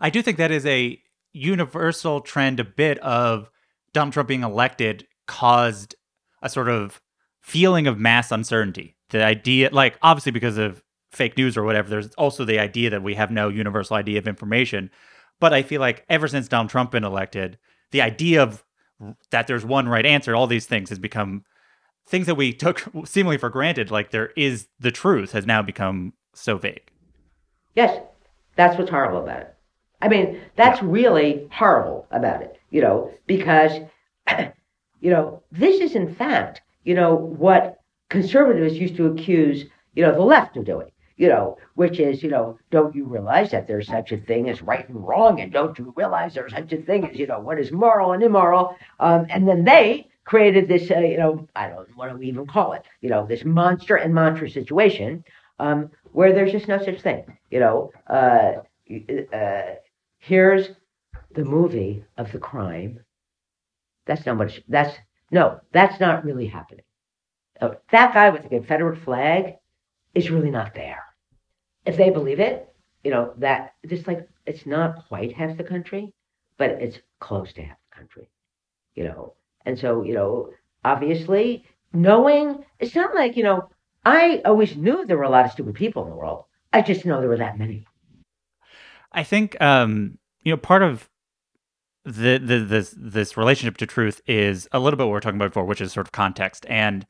I do think that is a universal trend. A bit of Donald Trump being elected caused a sort of feeling of mass uncertainty. The idea, like, obviously because of fake news or whatever, there's also the idea that we have no universal idea of information. But I feel like ever since Donald Trump been elected, the idea of that there's one right answer, all these things has become things that we took seemingly for granted. Like, there is the truth has now become so vague. Yes, that's what's horrible about it. I mean, that's really horrible about it, you know, because, you know, this is in fact, you know, what conservatives used to accuse, you know, the left of doing, you know, which is, you know, don't you realize that there's such a thing as right and wrong, and don't you realize there's such a thing as, you know, what is moral and immoral, and then they created this, you know, I don't know what do we even call it, you know, this monster and mantra situation where there's just no such thing, you know. Here's the movie of the crime. That's not really happening. Oh, that guy with the Confederate flag is really not there. If they believe it, you know, that just like it's not quite half the country, but it's close to half the country, you know. And so, you know, obviously knowing, it's not like, you know, I always knew there were a lot of stupid people in the world. I just know there were that many. I think, you know, part of this relationship to truth is a little bit what we were talking about before, which is sort of context. And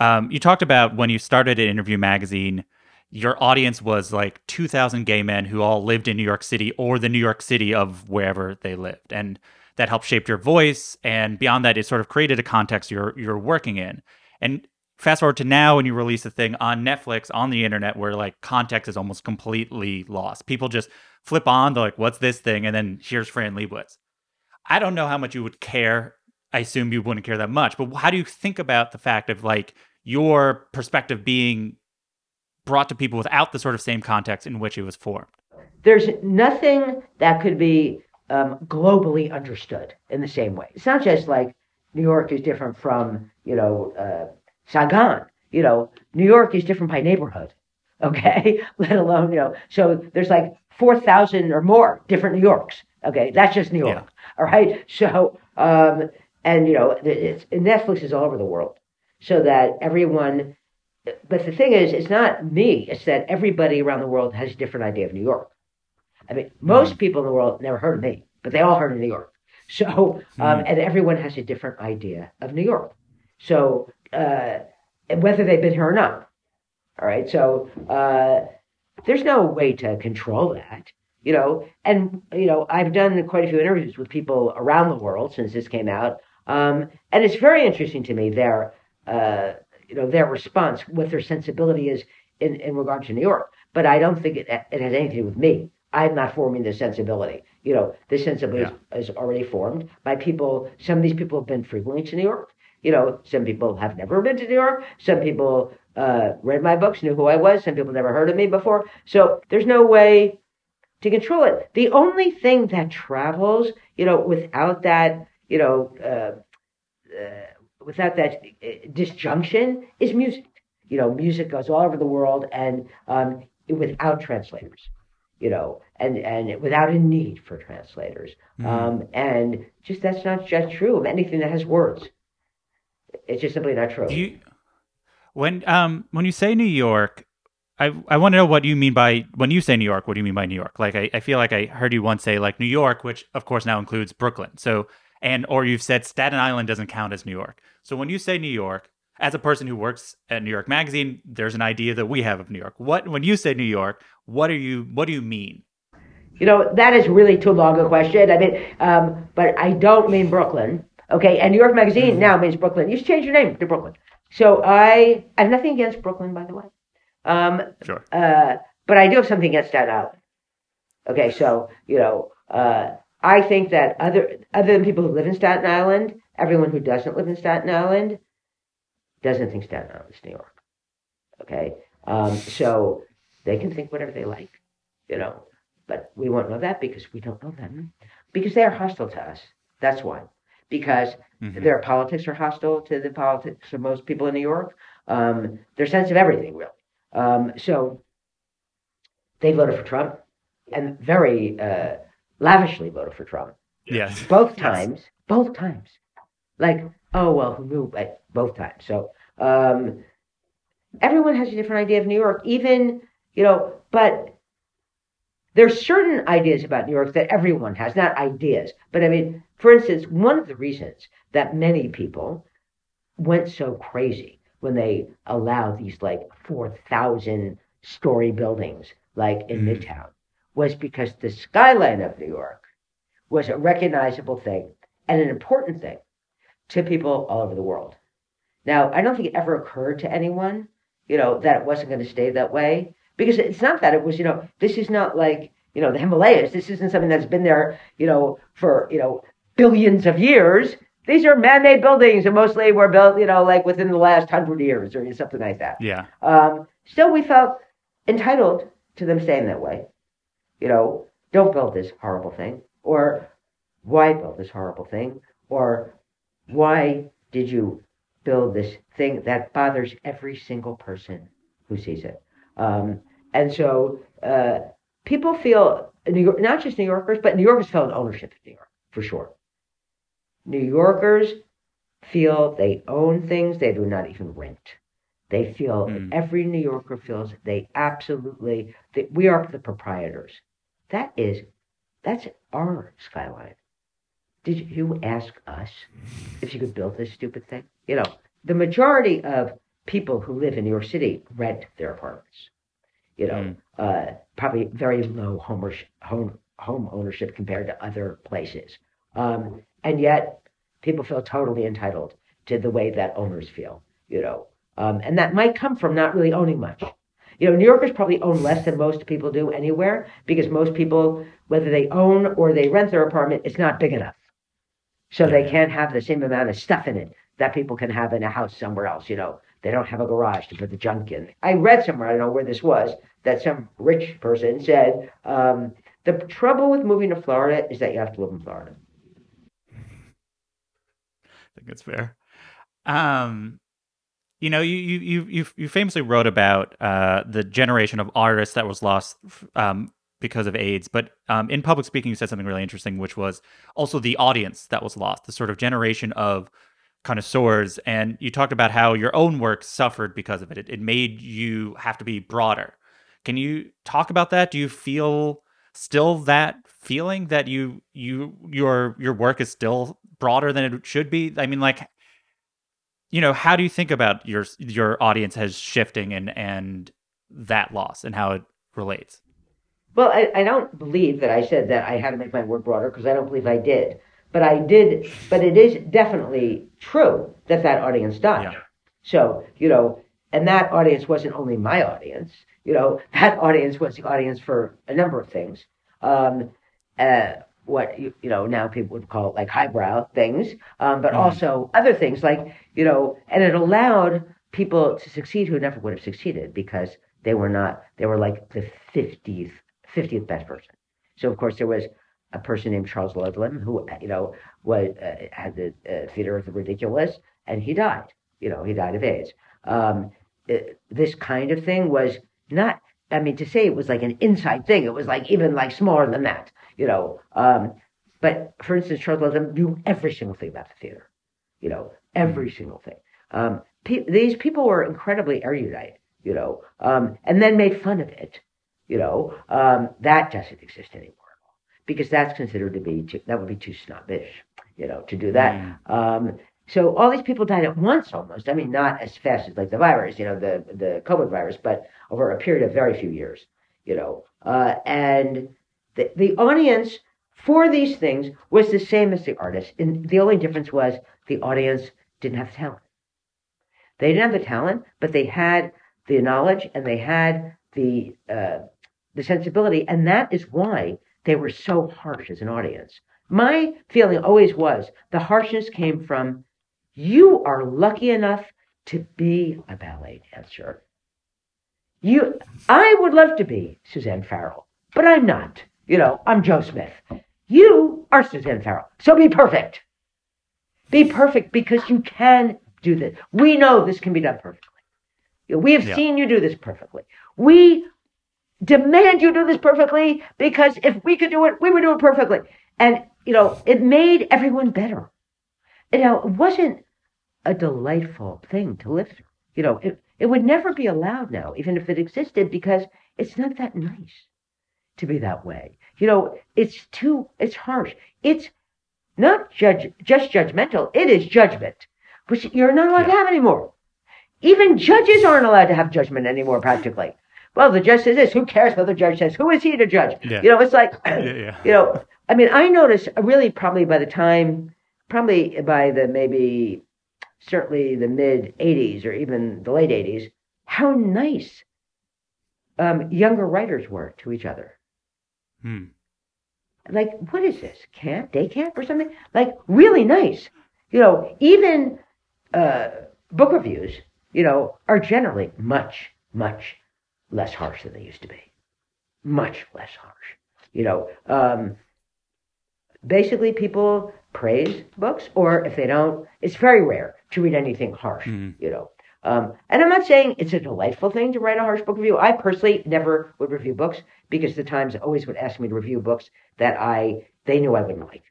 you talked about when you started at Interview Magazine, your audience was like 2,000 gay men who all lived in New York City or the New York City of wherever they lived. And that helped shape your voice. And beyond that, it sort of created a context you're working in. And fast forward to now, when you release a thing on Netflix, on the internet, where like context is almost completely lost. People just flip on, they're like, what's this thing? And then here's Fran Lebowitz. I don't know how much you would care. I assume you wouldn't care that much. But how do you think about the fact of like your perspective being brought to people without the sort of same context in which it was formed? There's nothing that could be globally understood in the same way. It's not just like New York is different from, Saigon. You know, New York is different by neighborhood, okay? Let alone, so there's like 4,000 or more different New Yorks, okay? That's just New York, all right? So, Netflix is all over the world, so that everyone, but the thing is, it's not me, it's that everybody around the world has a different idea of New York. I mean, most people in the world never heard of me, but they all heard of New York. So, and everyone has a different idea of New York. So, whether they've been here or not. All right. So, there's no way to control that, and, I've done quite a few interviews with people around the world since this came out. And it's very interesting to me, their response, what their sensibility is in regard to New York. But I don't think it has anything to do with me. I'm not forming this sensibility. This sensibility is already formed by people. Some of these people have been frequently to New York. Some people have never been to New York. Some people read my books, knew who I was. Some people never heard of me before. So there's no way to control it. The only thing that travels, without that, without that disjunction is music. Music goes all over the world and without translators. And without a need for translators. And just that's not just true of anything that has words. It's just simply not true. When you say New York, I want to know what you mean by, when you say New York, what do you mean by New York? Like, I feel like I heard you once say like New York, which of course now includes Brooklyn. So, or you've said Staten Island doesn't count as New York. So when you say New York, as a person who works at New York Magazine, there's an idea that we have of New York. When you say New York, what do you mean? That is really too long a question. I mean, but I don't mean Brooklyn. Okay, and New York Magazine now means Brooklyn. You should change your name to Brooklyn. So I have nothing against Brooklyn, by the way. Sure. But I do have something against Staten Island. Okay, so I think that other than people who live in Staten Island, everyone who doesn't live in Staten Island doesn't think Staten Island is New York. Okay, so they can think whatever they like, but we won't know that because we don't know them, because they are hostile to us. That's why, because their politics are hostile to the politics of most people in New York, their sense of everything, really. So they voted for Trump and very lavishly voted for Trump. Yes. Both times. Like, oh, well, who knew? Like, both times. So everyone has a different idea of New York, even, but there's certain ideas about New York that everyone has, not ideas. But I mean, for instance, one of the reasons that many people went so crazy when they allowed these like 4,000 story buildings like in Midtown was because the skyline of New York was a recognizable thing and an important thing to people all over the world. Now, I don't think it ever occurred to anyone, that it wasn't going to stay that way. Because it's not that it was, this is not like, the Himalayas. This isn't something that's been there, for, billions of years. These are man-made buildings and mostly were built, like within the last 100 years or something like that. Yeah. Still, we felt entitled to them staying that way. Don't build this horrible thing, or why build this horrible thing, or why did you build this thing that bothers every single person who sees it? And so people feel, New York, not just New Yorkers, but New Yorkers feel an ownership of New York, for sure. New Yorkers feel they own things they do not even rent. They feel, every New Yorker feels that we are the proprietors. That's our skyline. Did you ask us if you could build this stupid thing? The majority of people who live in New York City rent their apartments. Probably very low home ownership compared to other places. And yet people feel totally entitled to the way that owners feel, and that might come from not really owning much. New Yorkers probably own less than most people do anywhere, because most people, whether they own or they rent their apartment, it's not big enough. So they can't have the same amount of stuff in it that people can have in a house somewhere else. They don't have a garage to put the junk in. I read somewhere, I don't know where this was, that some rich person said, the trouble with moving to Florida is that you have to live in Florida. I think it's fair. You know, you famously wrote about the generation of artists that was lost because of AIDS. But in public speaking, you said something really interesting, which was also the audience that was lost, the sort of generation of connoisseurs. And you talked about how your own work suffered because of it. It made you have to be broader. Can you talk about that? Do you feel still that feeling that your work is still broader than it should be? I mean, like, you know, how do you think about your audience as shifting and that loss and how it relates? Well, I don't believe that I said that I had to make my work broader, because I don't believe I did. But I did. But it is definitely true that that audience died. Yeah. So, you know, and that audience wasn't only my audience. You know, that audience was the audience for a number of things. What you know now people would call like highbrow things, but also other things like, you know, and it allowed people to succeed who never would have succeeded because they were like the 50th best person. So of course there was a person named Charles Ludlam who, you know, was had the Theater of the Ridiculous, and he died. You know, he died of AIDS. This kind of thing was not. I mean, to say it was like an inside thing, it was like even like smaller than that, you know. But for instance, Charles Ludlam knew every single thing about the theater, you know, every single thing. These people were incredibly erudite, you know, and then made fun of it, you know. That doesn't exist anymore, because that's considered to be too snobbish, you know, to do that. So all these people died at once almost. I mean, not as fast as like the virus, you know, the COVID virus, but over a period of very few years, you know. And the audience for these things was the same as the artist. And the only difference was the audience didn't have the talent. They didn't have the talent, but they had the knowledge and they had the sensibility. And that is why they were so harsh as an audience. My feeling always was the harshness came from, you are lucky enough to be a ballet dancer. I would love to be Suzanne Farrell, but I'm not. You know, I'm Joe Smith. You are Suzanne Farrell, so be perfect. Be perfect, because you can do this. We know this can be done perfectly. We have seen you do this perfectly. We demand you do this perfectly, because if we could do it, we would do it perfectly. And, you know, it made everyone better. You know, it wasn't a delightful thing to live through. You know, it would never be allowed now, even if it existed, because it's not that nice to be that way. You know, it's harsh. It's not just judgmental. It is judgment, which you're not allowed to have anymore. Even judges aren't allowed to have judgment anymore, practically. Well, the judge says this. Who cares what the judge says? Who is he to judge? Yeah. You know, it's like, you know, I mean, I noticed really certainly the mid 80s or even the late 80s, how nice younger writers were to each other. Like, what is this? Day camp or something? Like, really nice. You know, even book reviews, you know, are generally much, much less harsh than they used to be. Much less harsh. You know, basically, people praise books, or if they don't, it's very rare to read anything harsh, you know. And I'm not saying it's a delightful thing to write a harsh book review. I personally never would review books, because the Times always would ask me to review books that they knew I wouldn't like.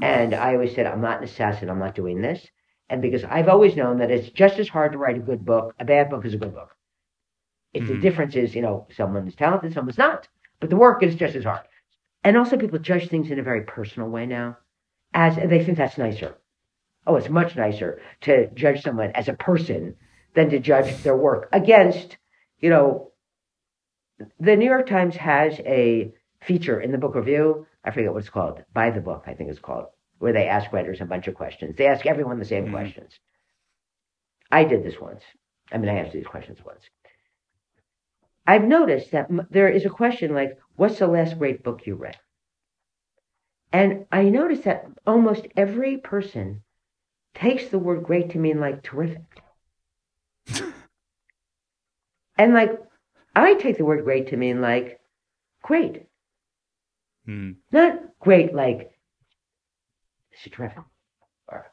And I always said, I'm not an assassin, I'm not doing this. And because I've always known that it's just as hard to write a good book, a bad book is a good book. If the difference is, you know, someone's talented, someone's not, but the work is just as hard. And also people judge things in a very personal way now, as they think that's nicer. Oh, it's much nicer to judge someone as a person than to judge their work against, you know, the New York Times has a feature in the book review, I forget what it's called, By the Book, I think it's called, where they ask writers a bunch of questions. They ask everyone the same questions. I did this once. I mean, I asked these questions once. I've noticed that there is a question like, what's the last great book you read? And I noticed that almost every person takes the word great to mean like terrific. And like, I take the word great to mean like great. Not great like it's terrific. Or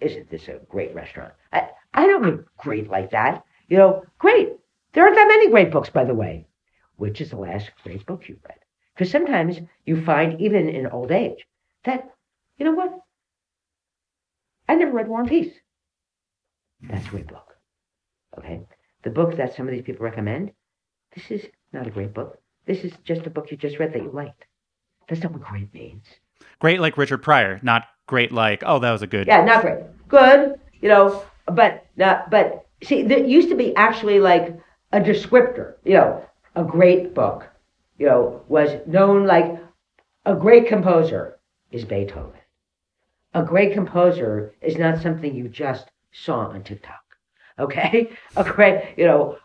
isn't this a great restaurant? I don't mean great like that. You know, great. There aren't that many great books, by the way. Which is the last great book you read? Because sometimes you find, even in old age, that, you know what? I never read War and Peace. That's a great book. Okay? The book that some of these people recommend, this is not a great book. This is just a book you just read that you liked. That's not what great means. Great like Richard Pryor, not great like, oh, that was a good... Yeah, not great. Good, you know, but see, there used to be actually like a descriptor, you know, a great book, you know, was known like a great composer is Beethoven. A great composer is not something you just saw on TikTok, okay? A great, you know...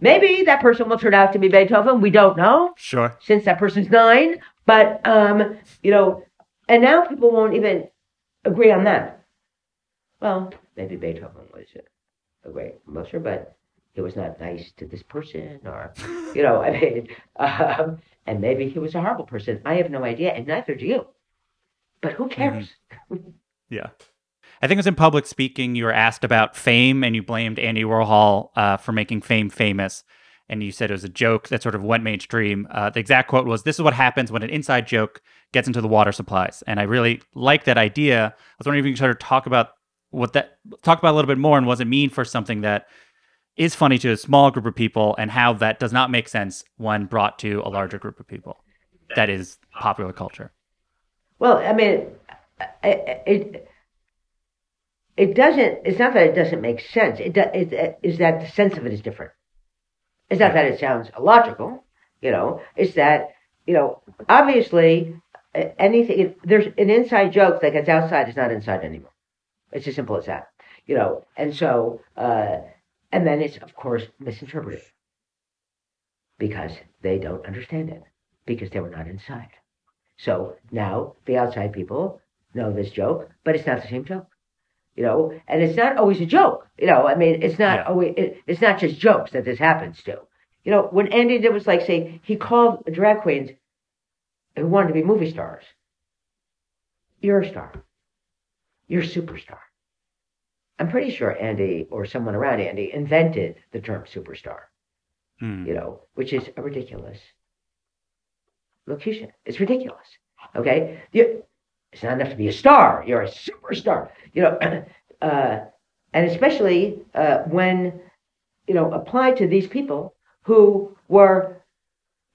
maybe that person will turn out to be Beethoven. We don't know. Sure. Since that person's 9. But, you know, and now people won't even agree on that. Well, maybe Beethoven was a great composer, but he was not nice to this person, or, you know, I mean, and maybe he was a horrible person. I have no idea, and neither do you. But who cares? Mm-hmm. Yeah. I think it was in public speaking, you were asked about fame and you blamed Andy Warhol for making fame famous. And you said it was a joke that sort of went mainstream. The exact quote was, "This is what happens when an inside joke gets into the water supplies." And I really like that idea. I was wondering if you could sort of talk about a little bit more and what does it mean for something that is funny to a small group of people and how that does not make sense when brought to a larger group of people. That is popular culture. Well, I mean, it doesn't, it's not that it doesn't make sense. It is that the sense of it is different. It's not that it sounds illogical, you know. It's that, you know, obviously anything, there's an inside joke that gets outside is not inside anymore. It's as simple as that, you know. And so, and then it's, of course, misinterpreted because they don't understand it, because they were not inside. So now the outside people know this joke, but it's not the same joke. You know, and it's not always a joke. You know, I mean, it's not always. It's not just jokes that this happens to. You know, when Andy did was like, say, he called drag queens who wanted to be movie stars. You're a star. You're a superstar. I'm pretty sure Andy or someone around Andy invented the term superstar. Mm. You know, which is a ridiculous locution. It's ridiculous. Okay. It's not enough to be a star. You're a superstar, you know, and especially when, you know, applied to these people who were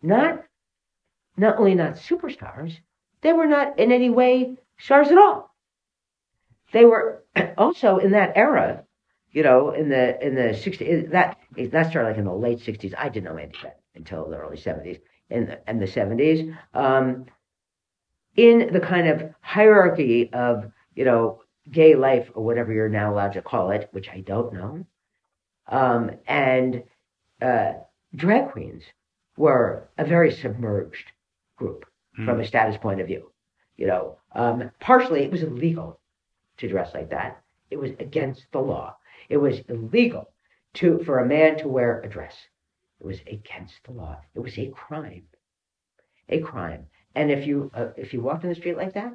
not only not superstars, they were not in any way stars at all. They were also in that era, you know, in the 60s. That started like in the late 60s. I didn't know Andy Bennett until the early 70s. In the 70s. In the kind of hierarchy of, you know, gay life or whatever you're now allowed to call it, which I don't know, and drag queens were a very submerged group from a status point of view. You know, partially it was illegal to dress like that. It was against the law. It was illegal for a man to wear a dress. It was against the law. It was a crime. A crime. And if you walked in the street like that,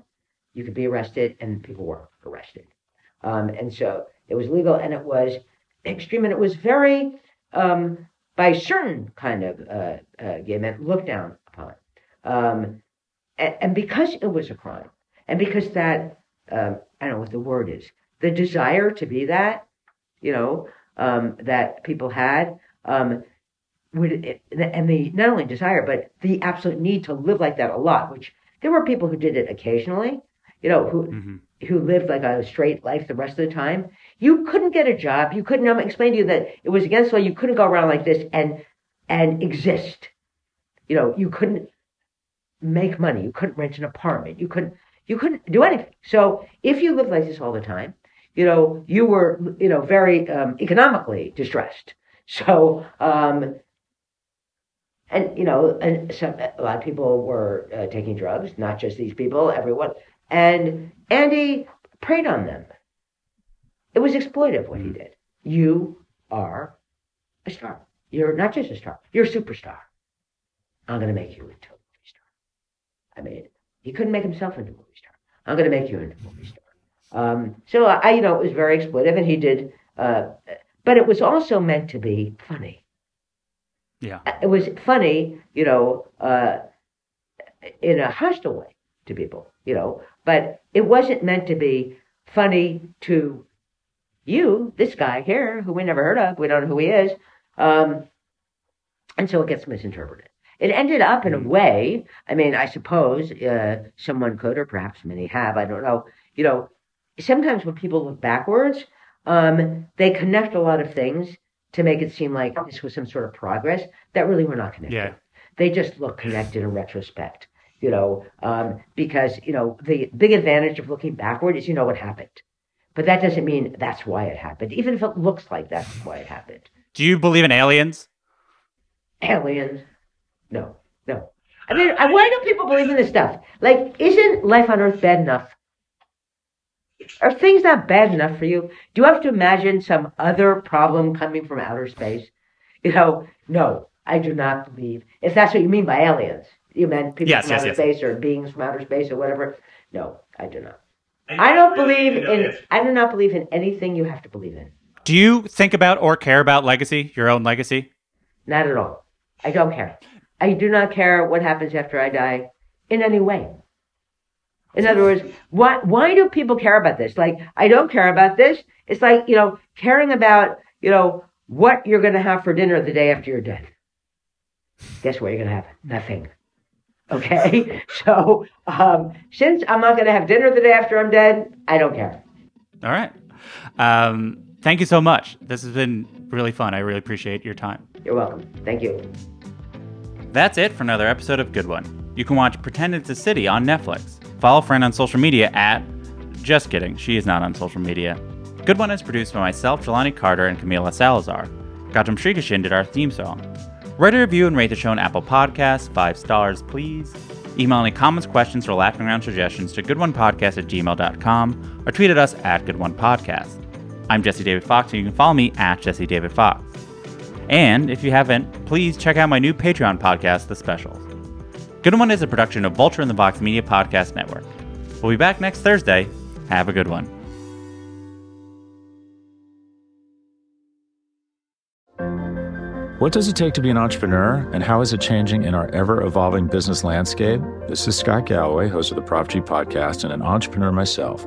you could be arrested, and people were arrested. And so it was legal, and it was extreme, and it was very, by certain kind of gay men, looked down upon. And because it was a crime, and because that, I don't know what the word is, the desire to be that, you know, that people had, not only desire, but the absolute need to live like that a lot, which there were people who did it occasionally, you know, who lived like a straight life the rest of the time. You couldn't get a job. You couldn't explain to you that it was against the law. You couldn't go around like this and exist. You know, you couldn't make money. You couldn't rent an apartment. You couldn't do anything. So if you lived like this all the time, you know, you were, you know, very economically distressed. So, and, you know, a lot of people were taking drugs, not just these people, everyone. And Andy preyed on them. It was exploitive what he did. You are a star. You're not just a star. You're a superstar. I'm going to make you into a movie star. I mean, he couldn't make himself into a movie star. I'm going to make you into a movie star. So I, you know, it was very expletive, and he did, but it was also meant to be funny. Yeah, it was funny, you know, in a hostile way to people, you know, but it wasn't meant to be funny to you, this guy here, who we never heard of, we don't know who he is, and so it gets misinterpreted. It ended up in a way, I mean, I suppose someone could, or perhaps many have, I don't know. You know, sometimes when people look backwards, they connect a lot of things to make it seem like this was some sort of progress that really were not connected. Yeah. They just look connected in retrospect, you know, because, you know, the big advantage of looking backward is you know what happened. But that doesn't mean that's why it happened, even if it looks like that's why it happened. Do you believe in aliens? Aliens? No, no. I mean, why do people believe in this stuff? Like, isn't life on Earth bad enough? Are things not bad enough for you? Do you have to imagine some other problem coming from outer space? You know, no, I do not believe. If that's what you mean by aliens, you meant people from outer space or beings from outer space or whatever. No, I do not. I do not believe in anything you have to believe in. Do you think about or care about legacy, your own legacy? Not at all. I don't care. I do not care what happens after I die in any way. In other words, why do people care about this? Like, I don't care about this. It's like, you know, caring about, you know, what you're going to have for dinner the day after you're dead. Guess what you're going to have? Nothing. Okay? So, since I'm not going to have dinner the day after I'm dead, I don't care. All right. Thank you so much. This has been really fun. I really appreciate your time. You're welcome. Thank you. That's it for another episode of Good One. You can watch Pretend It's a City on Netflix. Follow Fran on social media at... Just kidding, she is not on social media. Good One is produced by myself, Jelani Carter, and Camila Salazar. Gautam Shrikishan did our theme song. Write a review and rate the show on Apple Podcasts, 5 stars, please. Email any comments, questions, or laughing around suggestions to goodonepodcast@gmail.com or tweet at us at goodonepodcast. I'm Jesse David Fox, and you can follow me at Jesse David Fox. And if you haven't, please check out my new Patreon podcast, The Specials. Good One is a production of Vulture and the Box Media Podcast Network. We'll be back next Thursday. Have a good one. What does it take to be an entrepreneur, and how is it changing in our ever-evolving business landscape? This is Scott Galloway, host of the Prof G Podcast and an entrepreneur myself.